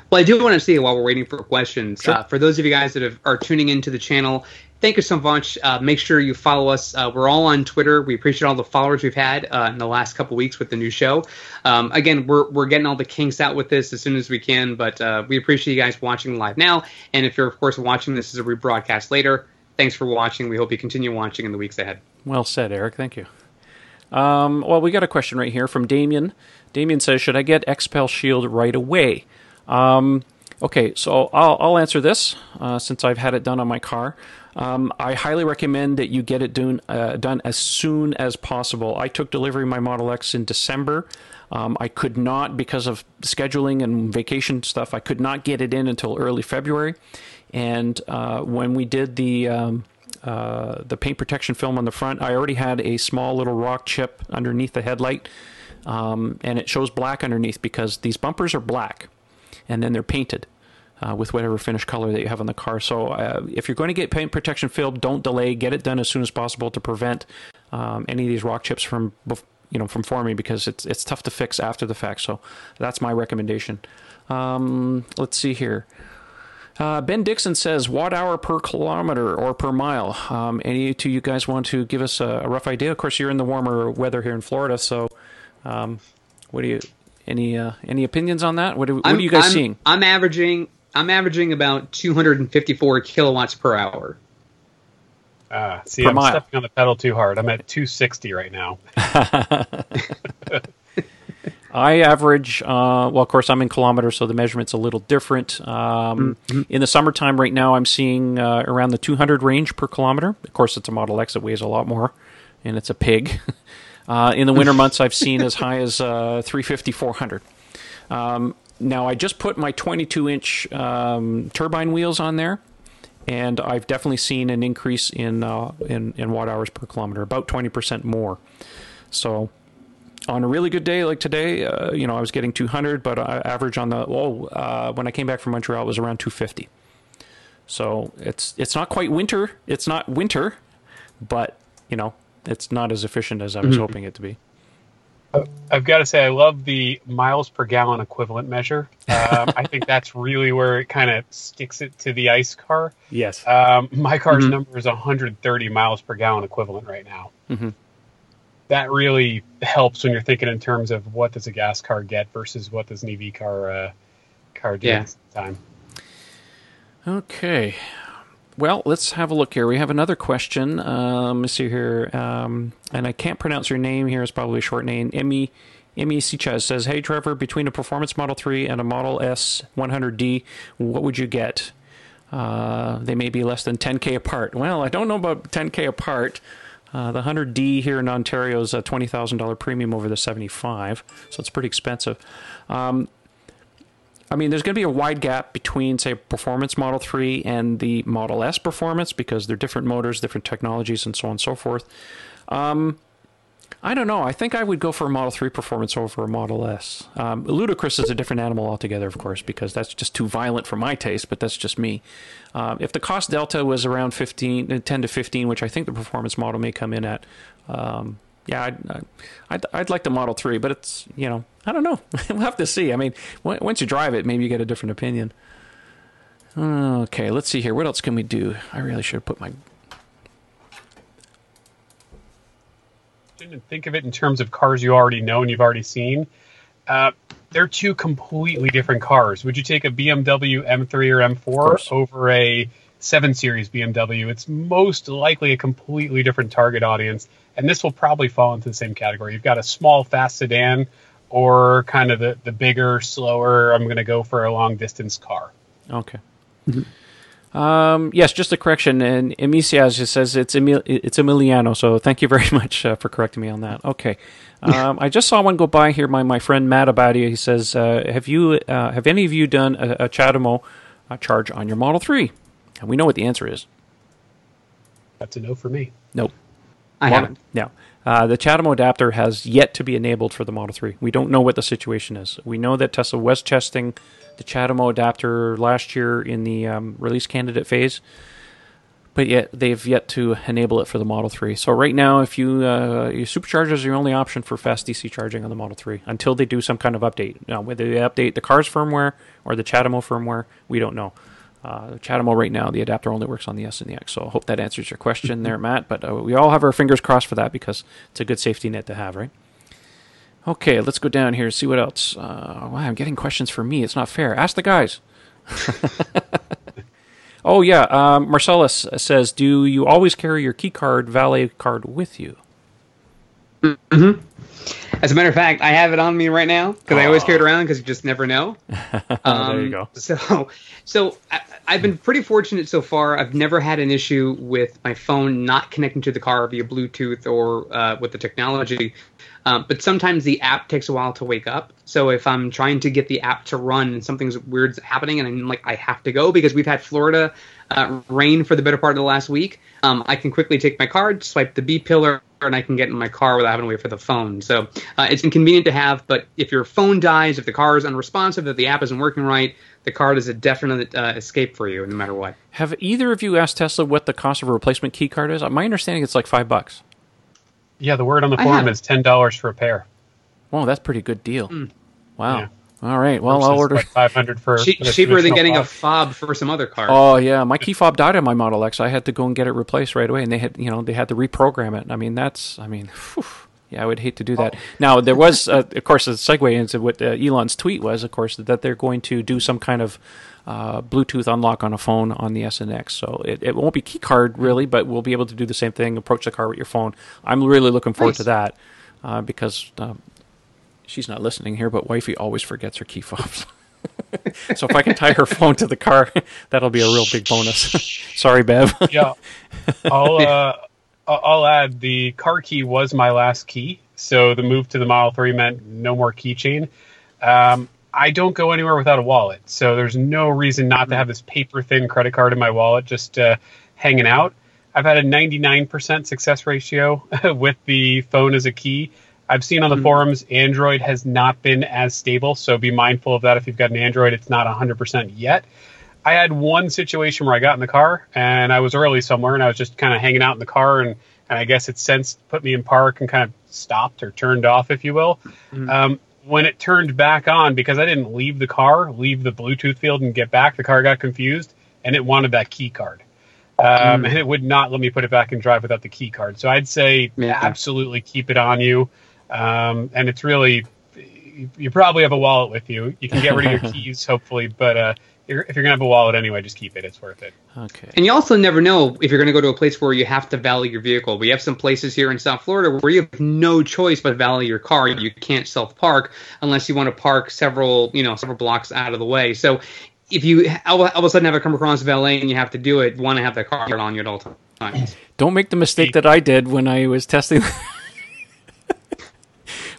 Well, I do want to see while we're waiting for questions. Sure. Uh, for those of you guys that have, are tuning into the channel, thank you so much. Uh, make sure you follow us. Uh, we're all on Twitter. We appreciate all the followers we've had uh, in the last couple weeks with the new show. Um, again, we're we're getting all the kinks out with this as soon as we can, but uh, we appreciate you guys watching live now. And if you're, of course, watching this as a rebroadcast later, thanks for watching. We hope you continue watching in the weeks ahead. Well said, Eric. Thank you. Um, well, we got a question right here from Damien. Damien says, should I get X-Pel Shield right away? Um, okay, so I'll, I'll answer this uh, since I've had it done on my car. Um, I highly recommend that you get it done, uh, done as soon as possible. I took delivery of my Model X in December. Um, I could not, because of scheduling and vacation stuff, I could not get it in until early February. And uh, when we did the um, uh, the paint protection film on the front, I already had a small little rock chip underneath the headlight. Um, and it shows black underneath because these bumpers are black and then they're painted. Uh, with whatever finish color that you have on the car. So uh, if you're going to get paint protection film, don't delay. Get it done as soon as possible to prevent um, any of these rock chips from you know from forming, because it's it's tough to fix after the fact. So that's my recommendation. Um, let's see here. Uh, Ben Dixon says watt hour per kilometer or per mile. Um, any two you guys want to give us a, a rough idea? Of course, you're in the warmer weather here in Florida. So um, what do you any uh, any opinions on that? What, do, what are you guys I'm, seeing? I'm averaging. I'm averaging about two hundred fifty-four kilowatts per hour. Uh, see, per I'm mile. Stepping on the pedal too hard. I'm at two sixty right now. I average, uh, well, of course, I'm in kilometers, so the measurement's a little different. Um, mm-hmm. In the summertime right now, I'm seeing uh, around the two hundred range per kilometer. Of course, it's a Model X that weighs a lot more, and it's a pig. Uh, in the winter months, I've seen as high as uh, three fifty, four hundred. Um, Now, I just put my twenty-two inch um, turbine wheels on there, and I've definitely seen an increase in, uh, in in watt-hours per kilometer, about twenty percent more. So on a really good day like today, uh, you know, I was getting two hundred, but I average on the oh, uh, when I came back from Montreal, it was around two fifty. So it's it's not quite winter. It's not winter, but, you know, it's not as efficient as I was mm-hmm. hoping it to be. I've got to say, I love the miles per gallon equivalent measure. Um, I think that's really where it kind of sticks it to the ICE car. Yes. Um, my car's mm-hmm. number is one hundred thirty miles per gallon equivalent right now. Mm-hmm. That really helps when you're thinking in terms of what does a gas car get versus what does an E V car uh, car do yeah. at the time. Okay. Well, let's have a look here. We have another question. Um, let's see here. Um, and I can't pronounce your name here. It's probably a short name. Emmy Emmy Sichaz says, hey, Trevor, between a performance Model three and a Model S one hundred D, what would you get? Uh, they may be less than ten K apart. Well, I don't know about ten K apart. Uh, the one hundred D here in Ontario is a twenty thousand dollars premium over the seventy-five, so it's pretty expensive. Um, I mean, there's going to be a wide gap between, say, performance Model three and the Model S performance, because they're different motors, different technologies, and so on and so forth. Um, I don't know. I think I would go for a Model three performance over a Model S. Um, ludicrous is a different animal altogether, of course, because that's just too violent for my taste, but that's just me. Uh, if the cost delta was around fifteen, ten to fifteen, which I think the performance model may come in at, um, yeah, I'd, I'd, I'd like the Model three, but it's, you know, I don't know. We'll have to see. I mean, w- once you drive it, maybe you get a different opinion. Okay, let's see here. What else can we do? I really should have put my... And think of it in terms of cars you already know and you've already seen. Uh, they're two completely different cars. Would you take a B M W M three or M four over a seven series B M W? It's most likely a completely different target audience, and this will probably fall into the same category. You've got a small, fast sedan or kind of the, the bigger, slower, I'm going to go for a long-distance car. Okay. Mm-hmm. Um, yes, just a correction. And Emisias says it's Emil- it's Emiliano. So thank you very much uh, for correcting me on that. Okay. Um, I just saw one go by here. My my friend Matt Abadia. He says, uh, "Have you uh, have any of you done a, a CHAdeMO uh, charge on your Model three?" And we know what the answer is. That's a no for me. Nope. I Model, haven't. No. Uh, the CHAdeMO adapter has yet to be enabled for the Model three. We don't know what the situation is. We know that Tesla was testing the CHAdeMO adapter last year in the um, release candidate phase, but yet they've yet to enable it for the Model three. So right now, if you uh, your superchargers are your only option for fast D C charging on the Model three until they do some kind of update. Now, whether they update the car's firmware or the CHAdeMO firmware, we don't know. Uh, CHAdeMO right now, the adapter only works on the S and the X, so I hope that answers your question there, Matt, but uh, we all have our fingers crossed for that because it's a good safety net to have, right? Okay, let's go down here and see what else. Uh, wow, I'm getting questions for me. It's not fair. Ask the guys. Oh, yeah. Um, Marcellus says, do you always carry your key card, valet card with you? Mm-hmm. As a matter of fact, I have it on me right now because oh. I always carry it around because you just never know. Um, there you go. So, so I, I've been pretty fortunate so far. I've never had an issue with my phone not connecting to the car via Bluetooth or uh, with the technology. Um, but sometimes the app takes a while to wake up. So if I'm trying to get the app to run and something's weird's happening and I'm like, I have to go because we've had Florida uh, rain for the better part of the last week, um, I can quickly take my card, swipe the B pillar, and I can get in my car without having to wait for the phone. So uh, it's inconvenient to have, but if your phone dies, if the car is unresponsive, if the app isn't working right, the card is a definite uh, escape for you no matter what. Have either of you asked Tesla what the cost of a replacement key card is? My understanding it's like five bucks. Yeah, the word on the forum is ten dollars for a pair. Wow, that's a pretty good deal. Mm. Wow. Yeah. All right. Well, versus I'll order like five hundred for che- cheaper than getting fob. a fob for some other car. Oh yeah, my key fob died on my Model X. I had to go and get it replaced right away, and they had, you know, they had to reprogram it. I mean, that's, I mean, whew, yeah, I would hate to do that. Oh. Now there was, uh, of course, a segue into what uh, Elon's tweet was, of course, that they're going to do some kind of uh, Bluetooth unlock on a phone on the S and X. So it, it won't be key card really, but we'll be able to do the same thing. Approach the car with your phone. I'm really looking forward nice. to that uh, because. Um, She's not listening here, but wifey always forgets her key fobs. So if I can tie her phone to the car, that'll be a real big bonus. Sorry, Bev. Yeah, I'll uh, I'll add the car key was my last key, so the move to the Model three meant no more keychain. Um, I don't go anywhere without a wallet, so there's no reason not to have this paper thin credit card in my wallet, just uh, hanging out. I've had a ninety-nine percent success ratio with the phone as a key. I've seen on the mm-hmm. forums, Android has not been as stable, so be mindful of that. If you've got an Android, it's not one hundred percent yet. I had one situation where I got in the car, and I was early somewhere, and I was just kind of hanging out in the car, and, and I guess it sensed, put me in park, and kind of stopped or turned off, if you will. Mm-hmm. Um, when it turned back on, because I didn't leave the car, leave the Bluetooth field and get back, the car got confused, and it wanted that key card. Um, mm-hmm. And it would not let me put it back in drive without the key card. So I'd say yeah. absolutely keep it on you. Um, and it's really, you probably have a wallet with you. You can get rid of your keys, hopefully, but uh, you're, if you're going to have a wallet anyway, just keep it. It's worth it. Okay. And you also never know if you're going to go to a place where you have to valet your vehicle. We have some places here in South Florida where you have no choice but valet your car. You can't self-park unless you want to park several, you know, several blocks out of the way. So if you all, all of a sudden have a come across valet and you have to do it, want to have that car on you at all times. Time. Don't make the mistake that I did when I was testing when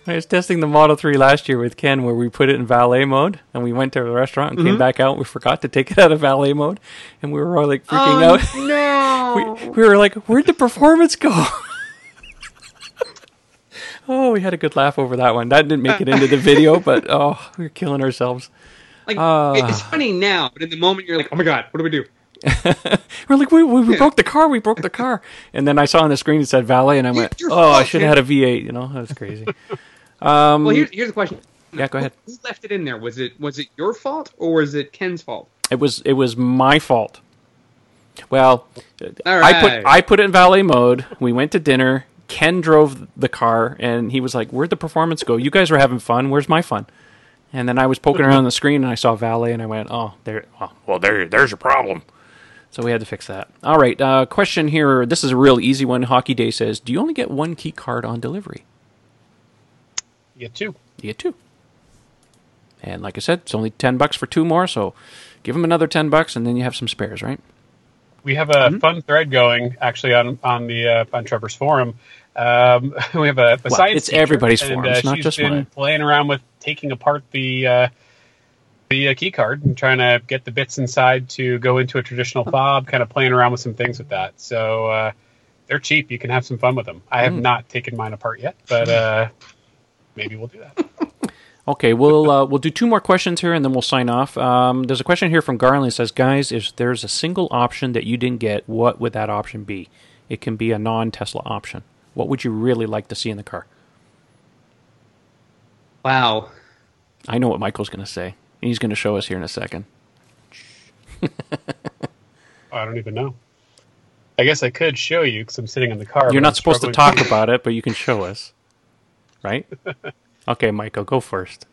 I was testing the Model three last year with Ken, where we put it in valet mode and we went to the restaurant and mm-hmm. came back out. We forgot to take it out of valet mode and we were all like freaking oh, out. No, we, we were like, "Where'd the performance go?" Oh, we had a good laugh over that one. That didn't make it into the video, but oh, we were killing ourselves. Like uh, it's funny now, but in the moment you're like, "Oh my god, what do we do?" We're like, we, we, we yeah. broke the car, we broke the car. And then I saw on the screen it said valet, and I went, oh, I should have had a V eight, you know? That was crazy. Um, well, here's, here's the question. Yeah, go ahead. Who left it in there? Was it was it your fault, or was it Ken's fault? It was it was my fault. Well, all right. I put I put it in valet mode. We went to dinner. Ken drove the car, and he was like, where'd the performance go? You guys were having fun. Where's my fun? And then I was poking around the screen, and I saw valet, and I went, oh, there. Oh, well, there, there's your problem. So we had to fix that. All right, uh, question here. This is a real easy one. Hockey Day says, do you only get one key card on delivery? You get two. You get two. And like I said, it's only ten bucks for two more, so give them another ten bucks, and then you have some spares, right? We have a mm-hmm. fun thread going, actually, on on the uh, on Trevor's forum. Um, we have a, a well, science It's teacher, everybody's and, forum. It's uh, not just mine. She's been playing around with taking apart the... Uh, the uh, key card and trying to get the bits inside to go into a traditional fob, kind of playing around with some things with that. So uh, they're cheap. You can have some fun with them. I have mm. not taken mine apart yet, but uh, maybe we'll do that. Okay, we'll uh, we'll do two more questions here, and then we'll sign off. Um, there's a question here from Garland that says, guys, if there's a single option that you didn't get, what would that option be? It can be a non-Tesla option. What would you really like to see in the car? Wow. I know what Michael's going to say. He's going to show us here in a second. I don't even know. I guess I could show you because I'm sitting in the car. You're not I'm supposed to talk about it, but you can show us. Right? Okay, Michael, go first.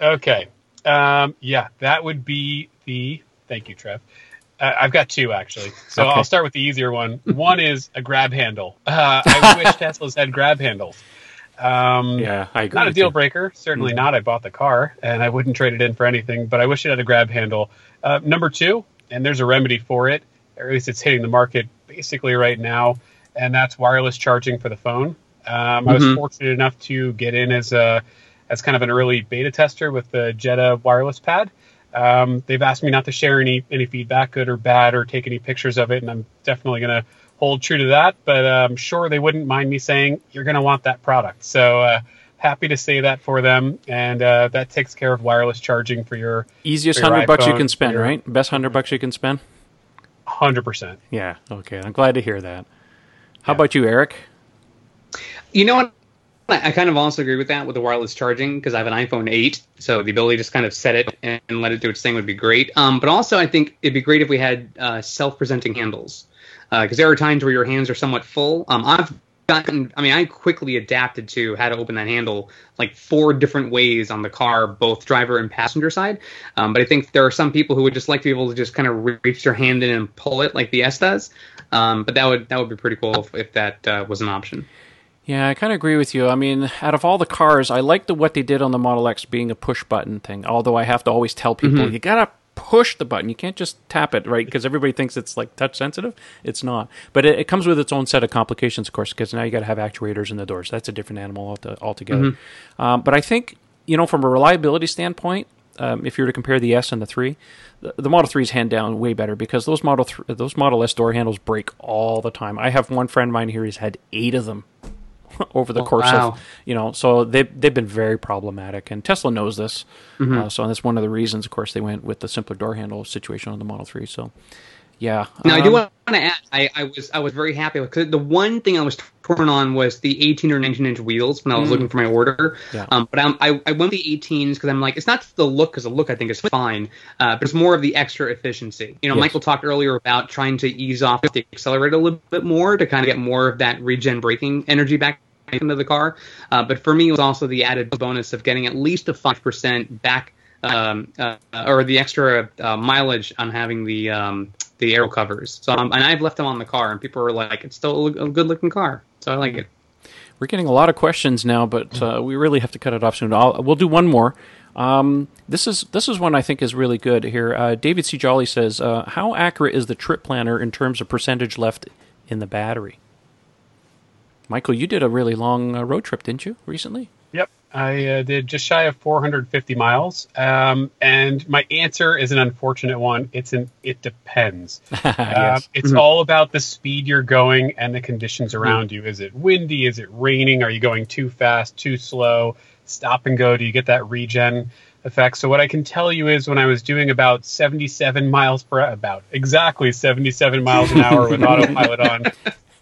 Okay. Um, yeah, that would be the... Thank you, Trev. Uh, I've got two, actually. So okay. I'll start with the easier one. One is a grab handle. Uh, I wish Teslas had grab handles. Um, yeah, I agree. Not a deal breaker, certainly yeah. not. I bought the car, and I wouldn't trade it in for anything, but I wish it had a grab handle. Uh, number two, and there's a remedy for it, or at least it's hitting the market basically right now, and that's wireless charging for the phone. Um, mm-hmm. I was fortunate enough to get in as a as kind of an early beta tester with the Jetta wireless pad. Um, they've asked me not to share any, any feedback, good or bad, or take any pictures of it, and I'm definitely going to hold true to that, but I'm sure they wouldn't mind me saying you're going to want that product. So uh, happy to say that for them, and uh, that takes care of wireless charging for your easiest for your one hundred bucks you can spend, your, right? Best one hundred bucks you can spend. one hundred percent. Yeah. Okay. I'm glad to hear that. How yeah. about you, Eric? You know what? I kind of also agree with that with the wireless charging because I have an iPhone eight, so the ability to just kind of set it and let it do its thing would be great. Um, but also, I think it'd be great if we had uh, self-presenting handles. Because uh, there are times where your hands are somewhat full. Um, I've gotten, I mean, I quickly adapted to how to open that handle like four different ways on the car, both driver and passenger side. Um, but I think there are some people who would just like to be able to just kind of reach their hand in and pull it like the S does. Um, but that would that would be pretty cool if, if that uh, was an option. Yeah, I kind of agree with you. I mean, out of all the cars, I like the what they did on the Model X being a push button thing. Although I have to always tell people, mm-hmm. you gotta push the button. You can't just tap it, right? Because everybody thinks it's like touch sensitive. It's not. But it, it comes with its own set of complications, of course, because now you got to have actuators in the doors. That's a different animal altogether. Mm-hmm. Um, but I think, you know, from a reliability standpoint, um, if you were to compare the S and the three, the, the Model three is hand down way better because those Model th- those Model S door handles break all the time. I have one friend of mine here who's had eight of them over the oh, course wow. of, you know, so they've, they've been very problematic, and Tesla knows this. Mm-hmm. Uh, so that's one of the reasons, of course, they went with the simpler door handle situation on the Model three. So, yeah. Now, um, I do want to add, I, I was I was very happy with, cause the one thing I was torn on was the eighteen or nineteen inch wheels when I was mm. looking for my order. Yeah. Um, but I'm, I I went with the eighteens because I'm like, it's not the look, because the look I think is fine, uh, but it's more of the extra efficiency. You know, yes. Michael talked earlier about trying to ease off the accelerator a little bit more to kind of get more of that regen braking energy back into the car, uh, but for me it was also the added bonus of getting at least a five percent back, um, uh, or the extra uh, mileage on having the um, the aero covers. So um, and I've left them on the car, and people are like, "It's still a good looking car," so I like it. We're getting a lot of questions now, but uh, we really have to cut it off soon. I'll, we'll do one more. Um, this is this is one I think is really good here. Uh, David C. Jolly says, uh, "How accurate is the trip planner in terms of percentage left in the battery. Michael, you did a really long uh, road trip, didn't you, recently? Yep, I uh, did just shy of four hundred fifty miles, um, and my answer is an unfortunate one. It's an it depends. uh, yes. It's mm-hmm. all about the speed you're going and the conditions around mm. you. Is it windy? Is it raining? Are you going too fast, too slow? Stop and go? Do you get that regen effect? So what I can tell you is when I was doing about seventy-seven miles per hour, about exactly seventy-seven miles an hour with autopilot on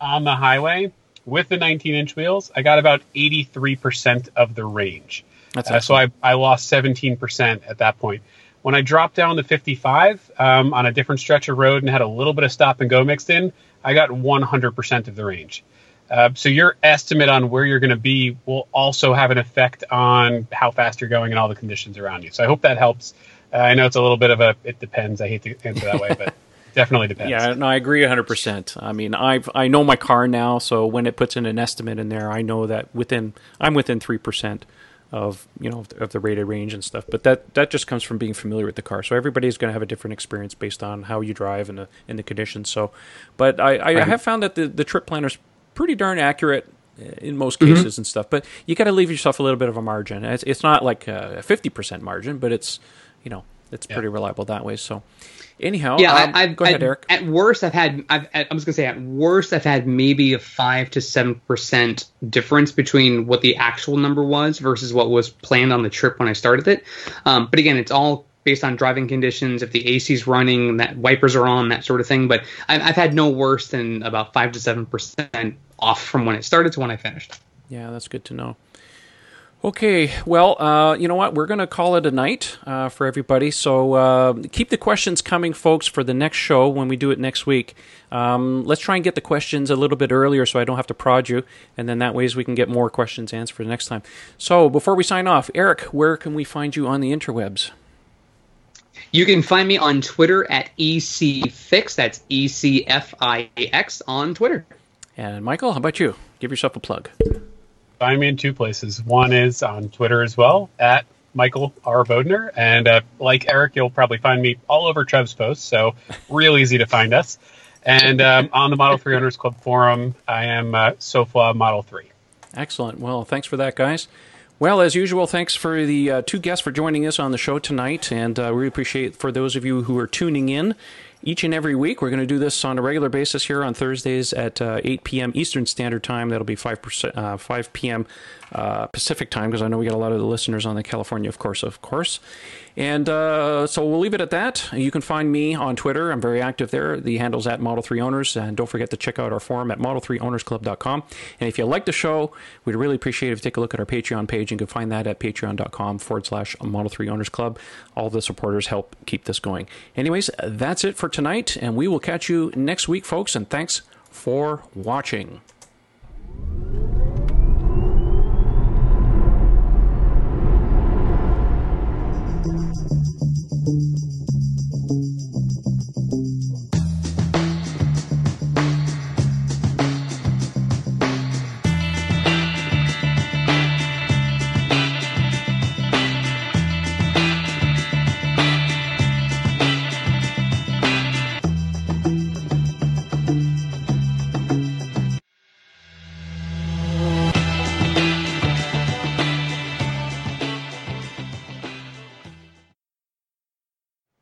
on the highway, with the nineteen inch wheels, I got about eighty-three percent of the range. That's uh, so I, I lost seventeen percent at that point. When I dropped down to fifty-five um, on a different stretch of road and had a little bit of stop and go mixed in, I got one hundred percent of the range. Uh, so your estimate on where you're going to be will also have an effect on how fast you're going and all the conditions around you. So I hope that helps. Uh, I know it's a little bit of a, it depends. I hate to answer that way, but definitely depends. Yeah, no, I agree one hundred percent. I mean, I I know my car now, so when it puts in an estimate in there, I know that within I'm within three percent of, you know, of the rated range and stuff. But that, that just comes from being familiar with the car. So everybody's going to have a different experience based on how you drive and the and the conditions. So, but I, I, I have found that the, the trip planner's pretty darn accurate in most cases mm-hmm. and stuff. But you got to leave yourself a little bit of a margin. It's, it's not like a fifty percent margin, but it's, you know, it's yeah. pretty reliable that way. So anyhow, yeah, um, I've, go ahead, I've, Eric. At worst, I've had, I've, I was going to say, at worst, I've had maybe a five to seven percent difference between what the actual number was versus what was planned on the trip when I started it. Um, but again, it's all based on driving conditions, if the A C's running, that wipers are on, that sort of thing. But I've, I've had no worse than about five to seven percent off from when it started to when I finished. Yeah, that's good to know. Okay, well, uh, you know what? We're going to call it a night uh, for everybody. So uh, keep the questions coming, folks, for the next show when we do it next week. Um, let's try and get the questions a little bit earlier so I don't have to prod you, and then that way we can get more questions answered for the next time. So before we sign off, Eric, where can we find you on the interwebs? You can find me on Twitter at E C Fix. That's E C F I X on Twitter. And Michael, how about you? Give yourself a plug. Find me in two places. One is on Twitter as well, at Michael R. Bodener. And uh, like Eric, you'll probably find me all over Trev's posts, so real easy to find us. And um, on the Model three Owners Club forum, I am uh, SOFLA Model three. Excellent. Well, thanks for that, guys. Well, as usual, thanks for the uh, two guests for joining us on the show tonight. And uh, we appreciate for those of you who are tuning in each and every week. We're going to do this on a regular basis here on Thursdays at uh, eight p.m. Eastern Standard Time. That'll be five percent, uh, five p.m. Uh, Pacific Time, because I know we got a lot of the listeners on the California, of course, of course. And uh, so we'll leave it at that. You can find me on Twitter. I'm very active there. The handle's at Model three Owners. And don't forget to check out our forum at model three owners club dot com. And if you like the show, we'd really appreciate it if you take a look at our Patreon page. You can find that at patreon dot com forward slash Model three Owners Club. All the supporters help keep this going. Anyways, that's it for tonight. And we will catch you next week, folks. And thanks for watching.